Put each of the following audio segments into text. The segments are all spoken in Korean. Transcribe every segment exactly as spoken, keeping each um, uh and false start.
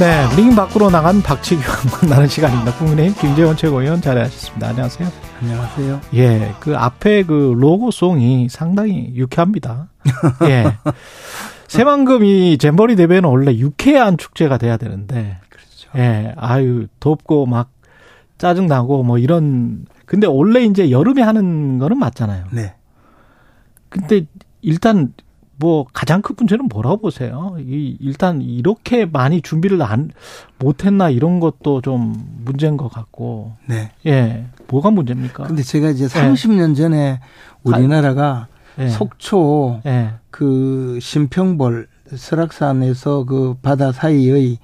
네, 링 밖으로 나간 박치기왕 만나는 시간입니다. 국민의힘 김재원 최고위원 자리하셨습니다. 안녕하세요. 안녕하세요. 예, 그 앞에 그 로고송이 상당히 유쾌합니다. 예, 새만금 이 잼버리 대회는 원래 유쾌한 축제가 돼야 되는데, 그렇죠. 예, 아유 덥고 막 짜증 나고 뭐 이런. 근데 원래 이제 여름에 하는 거는 맞잖아요. 네. 근데 일단. 뭐 가장 큰 문제는 뭐라고 보세요? 이 일단 이렇게 많이 준비를 안 못했나 이런 것도 좀 문제인 것 같고. 네. 예. 뭐가 문제입니까? 근데 제가 이제 삼십 년 예. 전에 우리나라가 예. 속초 예. 그 신평벌 설악산에서 그 바다 사이의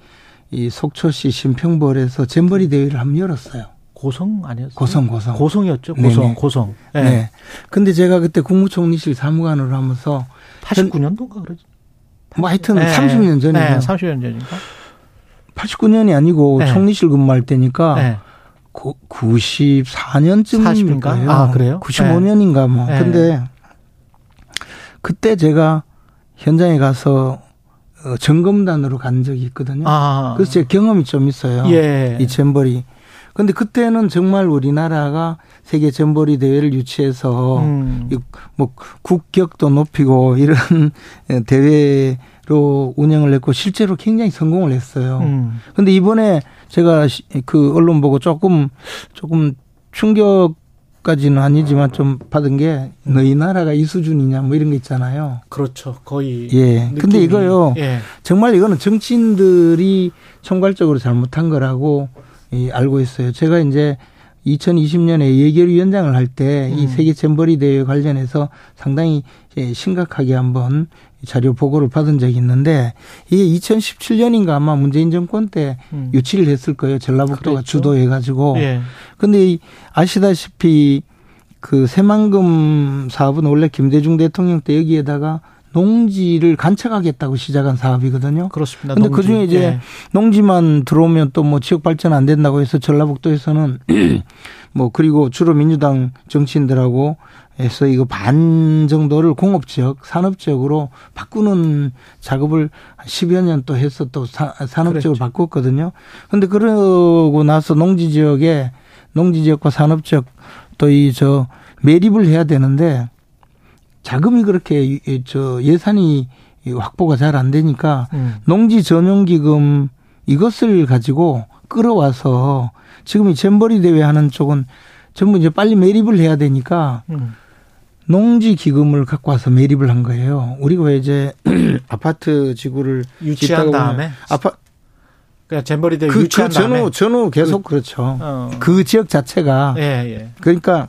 이 속초시 신평벌에서 잼버리 대회를 한번 열었어요. 고성 아니었어요? 고성, 고성. 고성이었죠. 고성, 네네. 고성. 예. 네. 근데 제가 그때 국무총리실 사무관으로 하면서 팔십구 년도인가 그러지? 뭐 하여튼 네. 삼십 년 전이에요. 네. 삼십 년 전인가? 팔십구 년이 아니고 네. 총리실 근무할 때니까 네. 고, 구십사 년쯤인가? 사십인가? 아, 그래요? 구십오 년인가 뭐. 네. 근데 그때 제가 현장에 가서 어, 점검단으로 간 적이 있거든요. 아. 그래서 제 경험이 좀 있어요. 예. 이 잼버리. 근데 그때는 정말 우리나라가 세계 잼버리 대회를 유치해서 음. 뭐 국격도 높이고 이런 대회로 운영을 했고 실제로 굉장히 성공을 했어요. 음. 근데 이번에 제가 그 언론 보고 조금 조금 충격까지는 아니지만 좀 받은 게 너희 나라가 이 수준이냐 뭐 이런 게 있잖아요. 그렇죠. 거의. 예. 느낌이. 근데 이거요. 예. 정말 이거는 정치인들이 총괄적으로 잘못한 거라고. 예, 알고 있어요. 제가 이제 이천이십 년에 예결위원장을 할 때 이 음. 세계 잼버리 대회 관련해서 상당히 심각하게 한번 자료 보고를 받은 적이 있는데 이게 이천십칠 년인가 아마 문재인 정권 때 음. 유치를 했을 거예요. 전라북도가 주도해가지고. 예. 근데 아시다시피 그 새만금 사업은 원래 김대중 대통령 때 여기에다가 농지를 간척하겠다고 시작한 사업이거든요. 그렇습니다. 그런데 농지. 그중에 이제 예. 농지만 들어오면 또 뭐 지역 발전 안 된다고 해서 전라북도에서는 뭐 그리고 주로 민주당 정치인들하고 해서 이거 반 정도를 공업지역, 산업지역으로 바꾸는 작업을 십여 년 또 해서 또 산업지역으로 바꿨거든요. 그런데 그러고 나서 농지지역에 농지지역과 산업지역 또 이 저 매립을 해야 되는데. 자금이 그렇게 저 예산이 확보가 잘 안 되니까 음. 농지 전용 기금 이것을 가지고 끌어와서 지금 이 잼버리 대회 하는 쪽은 전부 이제 빨리 매립을 해야 되니까 음. 농지 기금을 갖고 와서 매립을 한 거예요. 우리가 왜 이제 아파트 지구를 유치한 다음에 아파 그냥 잼버리 대회 그, 유치한 그 전후, 다음에 전후 계속 그, 그렇죠. 어. 그 지역 자체가 예, 예. 그러니까.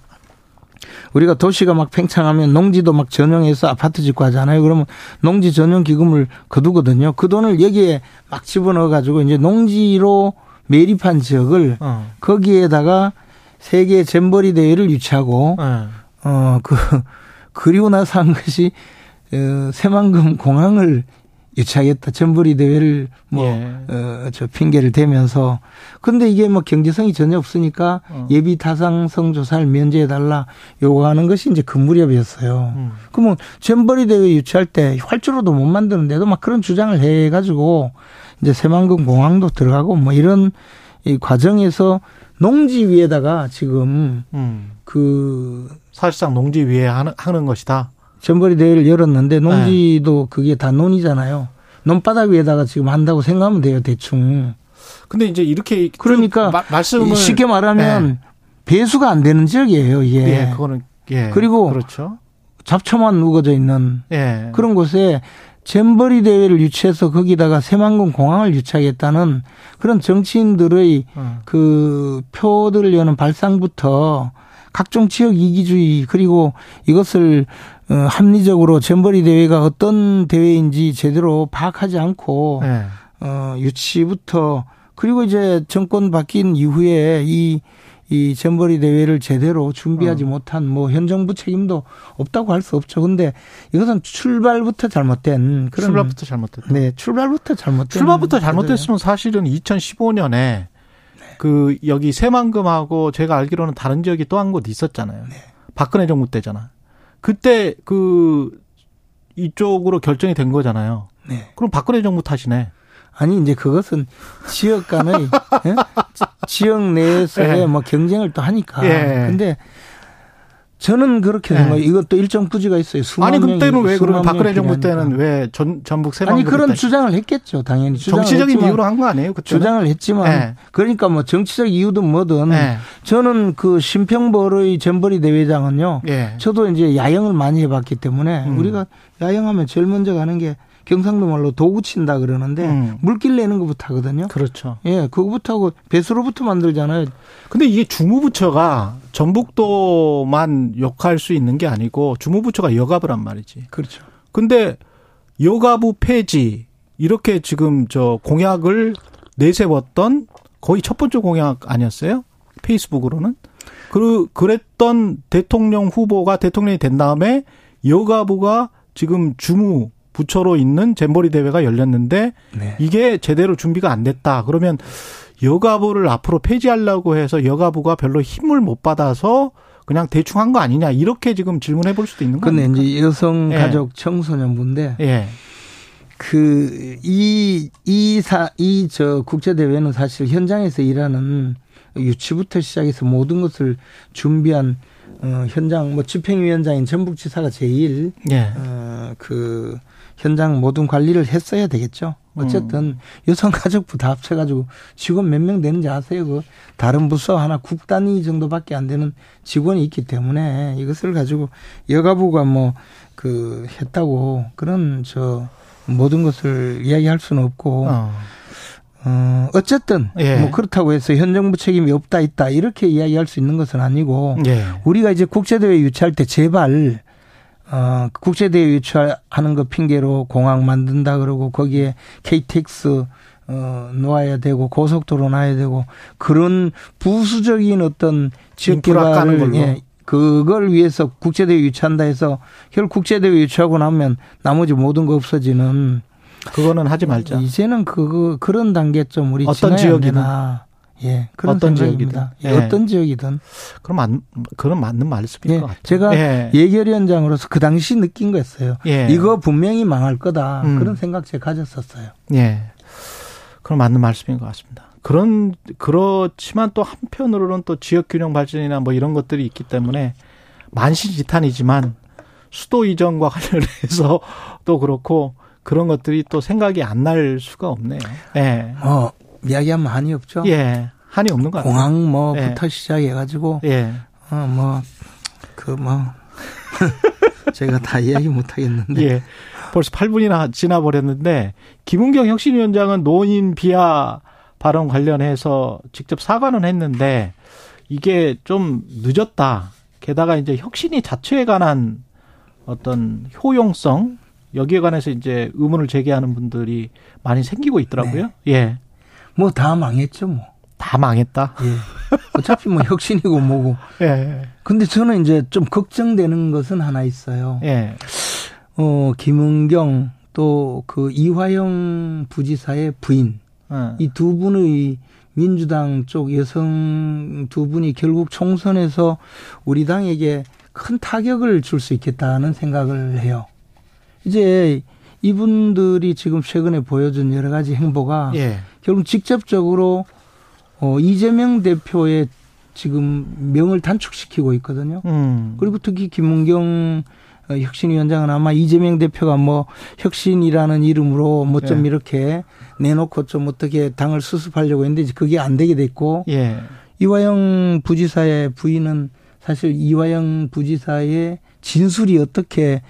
우리가 도시가 막 팽창하면 농지도 막 전용해서 아파트 짓고 하잖아요. 그러면 농지 전용 기금을 거두거든요. 그 돈을 여기에 막 집어넣어 가지고 이제 농지로 매립한 지역을 어. 거기에다가 세계 잼버리 대회를 유치하고 네. 어, 그 그리고 나서 한 것이 어, 새만금 공항을 유치하겠다. 잼버리 대회를 뭐 저 예. 어, 핑계를 대면서 근데 이게 뭐 경제성이 전혀 없으니까 어. 예비 타당성 조사를 면제해 달라 요구하는 것이 이제 그 무렵이었어요. 음. 그러면 잼버리 대회 유치할 때 활주로도 못 만드는데도 막 그런 주장을 해 가지고 이제 새만금 공항도 들어가고 뭐 이런 이 과정에서 농지 위에다가 지금 음. 그 사실상 농지 위에 하는, 하는 것이다. 잼버리 대회를 열었는데 농지도 네. 그게 다 논이잖아요. 논바닥 위에다가 지금 한다고 생각하면 돼요, 대충. 근데 이제 이렇게 그러니까 마, 말씀을 쉽게 말하면 네. 배수가 안 되는 지역이에요, 이게. 네, 그거는 예. 그리고 그렇죠. 잡초만 우거져 있는 예. 그런 곳에 잼버리 대회를 유치해서 거기다가 새만금 공항을 유치하겠다는 그런 정치인들의 음. 그 표들을 여는 발상부터 각종 지역 이기주의 그리고 이것을 합리적으로 잼버리 대회가 어떤 대회인지 제대로 파악하지 않고 네. 어, 유치부터 그리고 이제 정권 바뀐 이후에 이, 이 잼버리 대회를 제대로 준비하지 어. 못한 뭐 현 정부 책임도 없다고 할 수 없죠. 근데 이것은 출발부터 잘못된 그런 출발부터 잘못됐다. 네, 출발부터 잘못된 출발부터 잘못됐으면 사실은 이천십오 년에 네. 그 여기 새만금하고 제가 알기로는 다른 지역이 또 한 곳 있었잖아요. 네. 박근혜 정부 때잖아. 그때 그 이쪽으로 결정이 된 거잖아요. 네. 그럼 박근혜 정부 탓이네. 아니 이제 그것은 지역 간의 예? 지역 내에서의 예. 뭐 경쟁을 또 하니까. 예. 근데 저는 그렇게 예. 이것도 일정 부지가 있어요. 아니 그때는 왜 그러면 박근혜 정부 때는 왜 전 전북 새만금 아니 그런 주장을 했겠죠 당연히. 주장을 정치적인 했지만, 이유로 한 거 아니에요? 그때는? 주장을 했지만 예. 그러니까 뭐 정치적 이유든 뭐든 예. 저는 그 신평벌의 잼버리 대회장은요. 예. 저도 이제 야영을 많이 해봤기 때문에 음. 우리가 야영하면 제일 먼저 가는 게. 경상도 말로 도구 친다 그러는데 음. 물길 내는 것부터 하거든요. 그렇죠. 예, 그거부터 하고 배수로부터 만들잖아요. 근데 이게 주무부처가 전북도만 욕할 수 있는 게 아니고 주무부처가 여가부란 말이지. 그렇죠. 근데 여가부 폐지 이렇게 지금 저 공약을 내세웠던 거의 첫 번째 공약 아니었어요? 페이스북으로는. 그 그랬던 대통령 후보가 대통령이 된 다음에 여가부가 지금 주무 부처로 있는 잼버리 대회가 열렸는데 네. 이게 제대로 준비가 안 됐다. 그러면 여가부를 앞으로 폐지하려고 해서 여가부가 별로 힘을 못 받아서 그냥 대충 한 거 아니냐 이렇게 지금 질문해 볼 수도 있는 거예요. 근데 이제 여성 가족 예. 청소년부인데 예. 그 이 이 사 이 저 국제 대회는 사실 현장에서 일하는 유치부터 시작해서 모든 것을 준비한 어, 현장 뭐 집행위원장인 전북지사가 제일 예. 어, 그 현장 모든 관리를 했어야 되겠죠. 어쨌든 음. 여성가족부 다 합쳐가지고 직원 몇 명 되는지 아세요? 그 다른 부서 하나 국 단위 정도밖에 안 되는 직원이 있기 때문에 이것을 가지고 여가부가 뭐 그 했다고 그런 저 모든 것을 이야기할 수는 없고 어. 어, 어쨌든 예. 뭐 그렇다고 해서 현 정부 책임이 없다 있다 이렇게 이야기할 수 있는 것은 아니고 예. 우리가 이제 국제대회 유치할 때 제발 어, 국제대회 유치하는 거 핑계로 공항 만든다 그러고 거기에 케이티엑스 어, 놓아야 되고 고속도로 놔야 되고 그런 부수적인 어떤 지역개발을 예, 그걸 위해서 국제대회 유치한다 해서 결국 국제대회 유치하고 나면 나머지 모든 거 없어지는 그거는 하지 말자. 이제는 그거 그런 단계 좀 우리 어떤 지역이든 예, 그런 어떤 생각입니다. 지역이든 예. 어떤 지역이든 그럼 안 그런 맞는 말씀인 예, 것 같아요. 제가 예. 예결위원장으로서 그 당시 느낀 거였어요. 예. 이거 분명히 망할 거다 음. 그런 생각 제가 가졌었어요. 예, 그럼 맞는 말씀인 것 같습니다. 그런 그렇지만 또 한편으로는 또 지역균형 발전이나 뭐 이런 것들이 있기 때문에 만시지탄이지만 수도 이전과 관련해서 또 그렇고. 그런 것들이 또 생각이 안 날 수가 없네요. 예. 뭐 이야기하면 한이 없죠. 예. 한이 없는 거 같아요. 공항 뭐부터 예. 시작해가지고 예. 어 뭐 그 뭐 제가 다 이야기 못 하겠는데. 예. 벌써 팔 분이나 지나 버렸는데 김은경 혁신위원장은 노인 비하 발언 관련해서 직접 사과는 했는데 이게 좀 늦었다. 게다가 이제 혁신이 자체에 관한 어떤 효용성. 여기에 관해서 이제 의문을 제기하는 분들이 많이 생기고 있더라고요. 네. 예. 뭐 다 망했죠, 뭐. 다 망했다? 예. 어차피 뭐 혁신이고 뭐고. 예. 근데 저는 이제 좀 걱정되는 것은 하나 있어요. 예. 어, 김은경 또 그 이화영 부지사의 부인. 예. 이 두 분의 민주당 쪽 여성 두 분이 결국 총선에서 우리 당에게 큰 타격을 줄 수 있겠다는 생각을 해요. 이제 이분들이 지금 최근에 보여준 여러 가지 행보가 예. 결국 직접적으로 이재명 대표의 지금 명을 단축시키고 있거든요. 음. 그리고 특히 김은경 혁신위원장은 아마 이재명 대표가 뭐 혁신이라는 이름으로 뭐 좀 예. 이렇게 내놓고 좀 어떻게 당을 수습하려고 했는데 그게 안 되게 됐고 예. 이화영 부지사의 부인은 사실 이화영 부지사의 진술이 어떻게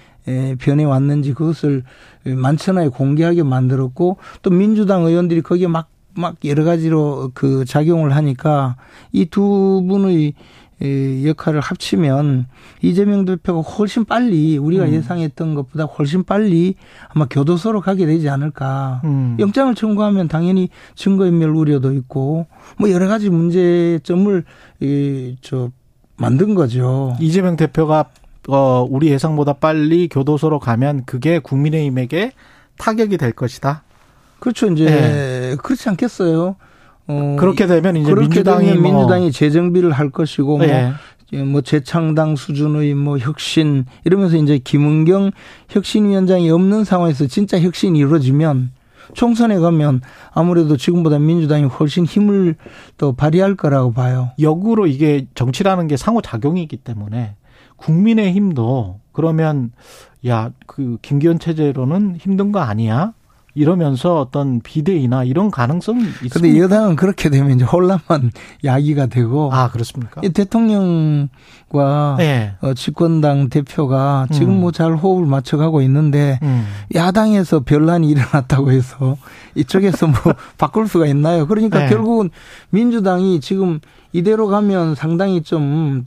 변해왔는지 그것을 만천하에 공개하게 만들었고 또 민주당 의원들이 거기에 막, 막 여러 가지로 그 작용을 하니까 이 두 분의 역할을 합치면 이재명 대표가 훨씬 빨리 우리가 음. 예상했던 것보다 훨씬 빨리 아마 교도소로 가게 되지 않을까. 음. 영장을 청구하면 당연히 증거인멸 우려도 있고 뭐 여러 가지 문제점을 이 저 만든 거죠. 이재명 대표가 어 우리 예상보다 빨리 교도소로 가면 그게 국민의힘에게 타격이 될 것이다. 그렇죠. 이제 네. 그렇지 않겠어요. 어, 그렇게 되면 이제 그렇게 민주당이 되면 뭐. 민주당이 재정비를 할 것이고 네. 뭐, 뭐 재창당 수준의 뭐 혁신 이러면서 이제 김은경 혁신위원장이 없는 상황에서 진짜 혁신이 이루어지면 총선에 가면 아무래도 지금보다 민주당이 훨씬 힘을 더 발휘할 거라고 봐요. 역으로 이게 정치라는 게 상호작용이기 때문에 국민의힘도 그러면 야, 그 김기현 체제로는 힘든 거 아니야? 이러면서 어떤 비대위나 이런 가능성이 있습니다. 근데 여당은 그렇게 되면 이제 혼란만 야기가 되고. 아, 그렇습니까? 대통령과 네. 어, 집권당 대표가 음. 지금 뭐 잘 호흡을 맞춰가고 있는데 음. 야당에서 별난이 일어났다고 해서 이쪽에서 뭐 바꿀 수가 있나요? 그러니까 네. 결국은 민주당이 지금 이대로 가면 상당히 좀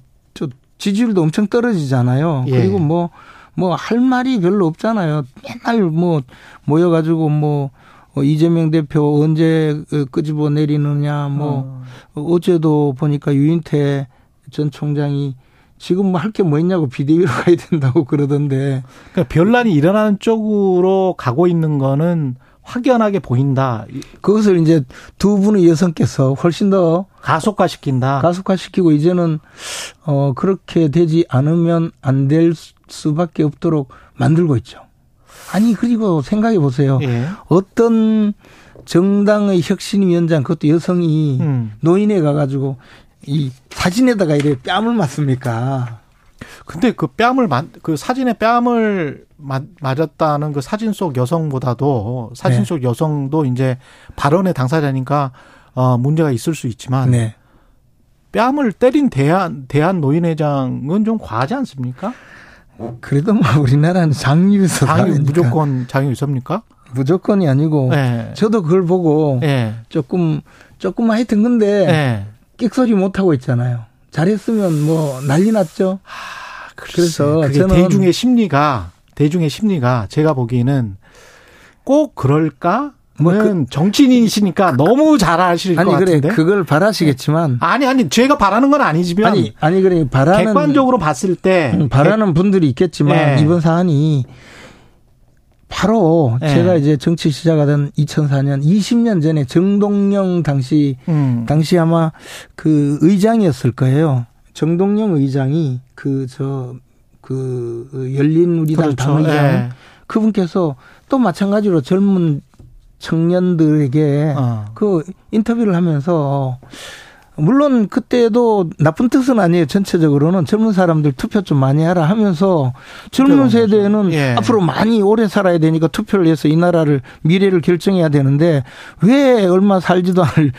지지율도 엄청 떨어지잖아요. 예. 그리고 뭐 뭐 할 말이 별로 없잖아요. 맨날 뭐 모여가지고 뭐 이재명 대표 언제 끄집어 내리느냐 뭐 어. 어제도 보니까 유인태 전 총장이 지금 뭐 할 게 뭐 있냐고 비대위로 가야 된다고 그러던데. 그러니까 변란이 일어나는 쪽으로 가고 있는 거는 확연하게 보인다. 그것을 이제 두 분의 여성께서 훨씬 더 가속화시킨다. 가속화시키고 이제는 어 그렇게 되지 않으면 안 될 수밖에 없도록 만들고 있죠. 아니 그리고 생각해 보세요. 예. 어떤 정당의 혁신위원장 그것도 여성이 음. 노인에 가가지고 이 사진에다가 이렇게 뺨을 맞습니까? 근데 그 뺨을 그 사진에 뺨을 맞았다는 그 사진 속 여성보다도 사진 네. 속 여성도 이제 발언의 당사자니까 어 문제가 있을 수 있지만 네. 뺨을 때린 대한 대한 노인회장은 좀 과하지 않습니까? 그래도 뭐 우리나라는 장유서 장유 무조건 장유서입니까? 무조건이 아니고 네. 저도 그걸 보고 네. 조금 조금 하여튼 근데 네. 끽소리 못 하고 있잖아요. 잘했으면 뭐 난리 났죠. 아, 그래서 그게 저는 대중의 심리가 대중의 심리가 제가 보기에는 꼭 그럴까? 뭐 그, 정치인이시니까 그, 너무 잘하실 아니, 것 그래, 같은데. 아니 그래 그걸 바라시겠지만. 아니 아니 제가 바라는 건 아니지만. 아니 아니 그래 바라는 객관적으로 봤을 때 바라는 분들이 있겠지만 네. 이번 사안이 바로 네. 제가 이제 정치 시작하던 이천사 년 이십 년 전에 정동영 당시 음. 당시 아마 그 의장이었을 거예요. 정동영 의장이 그 저 그 열린우리당 그렇죠. 당의장 네. 그분께서 또 마찬가지로 젊은 청년들에게 어. 그 인터뷰를 하면서 물론 그때도 나쁜 뜻은 아니에요. 전체적으로는 젊은 사람들 투표 좀 많이 하라 하면서 젊은 세대는 예. 앞으로 많이 오래 살아야 되니까 투표를 해서 이 나라를 미래를 결정해야 되는데 왜 얼마 살지도 않을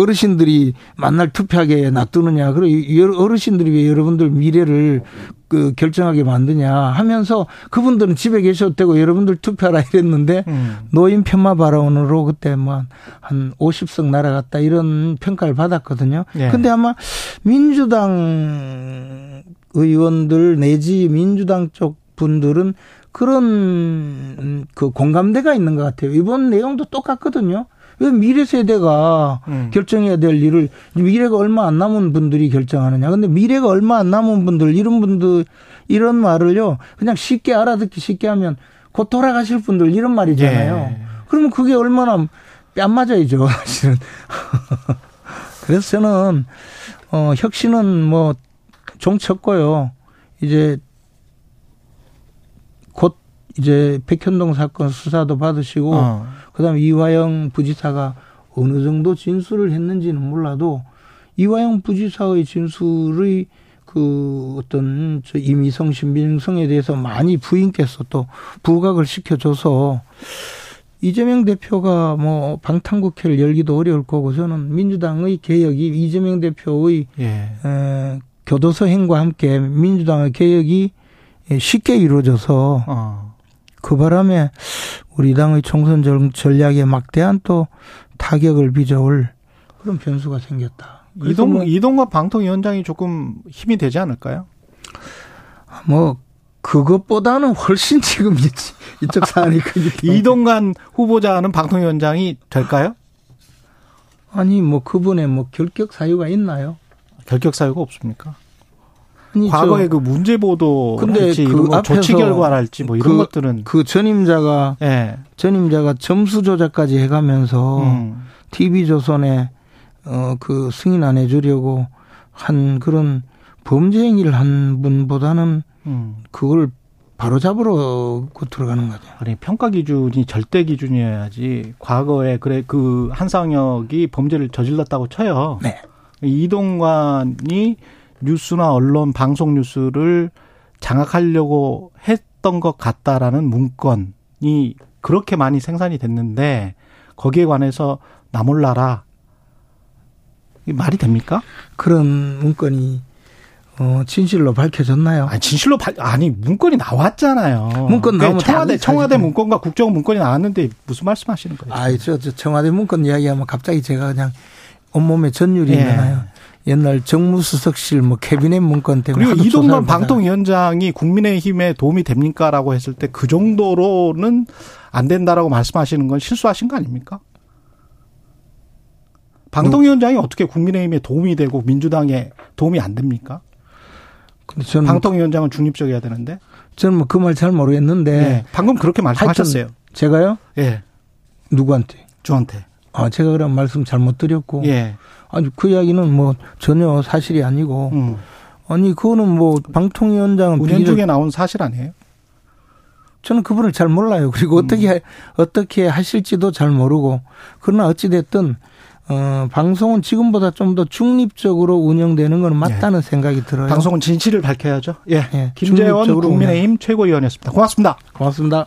어르신들이 만날 투표하게 놔두느냐. 그리고 어르신들이 왜 여러분들 미래를 그 결정하게 만드냐 하면서 그분들은 집에 계셔도 되고 여러분들 투표하라 이랬는데 음. 노인 폄하 발언으로 그때 뭐 한 오십 석 날아갔다 이런 평가를 받았거든요. 네. 근데 아마 민주당 의원들 내지 민주당 쪽 분들은 그런 그 공감대가 있는 것 같아요. 이번 내용도 똑같거든요. 왜 미래 세대가 음. 결정해야 될 일을 미래가 얼마 안 남은 분들이 결정하느냐. 근데 미래가 얼마 안 남은 분들 이런 분들 이런 말을요. 그냥 쉽게 알아듣기 쉽게 하면 곧 돌아가실 분들 이런 말이잖아요. 예. 그러면 그게 얼마나 뺨 맞아야죠. 사실은. 그래서 저는 어, 혁신은 뭐 종쳤고요. 이제 곧 이제 백현동 사건 수사도 받으시고 어. 그다음에 이화영 부지사가 어느 정도 진술을 했는지는 몰라도 이화영 부지사의 진술의 그 어떤 저 임의성, 신빙성에 대해서 많이 부인께서 또 부각을 시켜줘서 이재명 대표가 뭐 방탄국회를 열기도 어려울 거고 저는 민주당의 개혁이 이재명 대표의 예. 에, 교도소행과 함께 민주당의 개혁이 쉽게 이루어져서 어. 그 바람에 우리 당의 총선 전략에 막대한 또 타격을 빚어올 그런 변수가 생겼다. 이동, 뭐, 이동관 방통위원장이 조금 힘이 되지 않을까요? 뭐 그것보다는 훨씬 지금 이쪽 사안이니까. 이동관 후보자는 방통위원장이 될까요? 아니 뭐 그분의 뭐 결격 사유가 있나요? 결격 사유가 없습니까? 아니, 과거에 저, 그 문제 보도랄지 그 조치 결과랄지 뭐 이런 그, 것들은 그 전임자가 네. 전임자가 점수 조작까지 해가면서 음. 티비조선에 어, 그 승인 안 해주려고 한 그런 범죄 행위를 한 분보다는 음. 그걸 바로 잡으러 들어가는 거죠. 아니 평가 기준이 절대 기준이어야지. 과거에 그래 그 한상혁이 범죄를 저질렀다고 쳐요. 네. 이동관이 뉴스나 언론 방송 뉴스를 장악하려고 했던 것 같다라는 문건이 그렇게 많이 생산이 됐는데 거기에 관해서 나 몰라라. 이게 말이 됩니까? 그런 문건이 어, 진실로 밝혀졌나요? 아니, 진실로 발, 아니, 문건이 나왔잖아요. 문건 나오면 청와대, 청와대 문건과 국정원 문건이 나왔는데 무슨 말씀 하시는 거예요? 아이, 저, 저, 청와대 문건 이야기하면 갑자기 제가 그냥 온몸에 전율이 예. 있나요? 옛날 정무수석실 뭐 캐비넷 문건 때문에. 그리고 이동관 방통위원장이 국민의힘에 도움이 됩니까? 라고 했을 때 그 정도로는 안 된다라고 말씀하시는 건 실수하신 거 아닙니까? 방통위원장이 어떻게 국민의힘에 도움이 되고 민주당에 도움이 안 됩니까? 근데 저는 방통위원장은 중립적이어야 되는데. 저는 뭐 그 말 잘 모르겠는데. 예, 방금 그렇게 말씀하셨어요. 제가요? 예. 누구한테? 저한테. 아, 제가 그런 말씀 잘못 드렸고. 예. 아니 그 이야기는 뭐 전혀 사실이 아니고. 음. 아니 그거는 뭐 방통위원장은 우연 비리를... 중에 나온 사실 아니에요? 저는 그분을 잘 몰라요. 그리고 음. 어떻게 어떻게 하실지도 잘 모르고. 그러나 어찌 됐든. 어, 방송은 지금보다 좀 더 중립적으로 운영되는 건 맞다는 예. 생각이 들어요. 방송은 진실을 밝혀야죠. 예. 예. 김재원 국민의힘 최고위원이었습니다. 고맙습니다. 고맙습니다.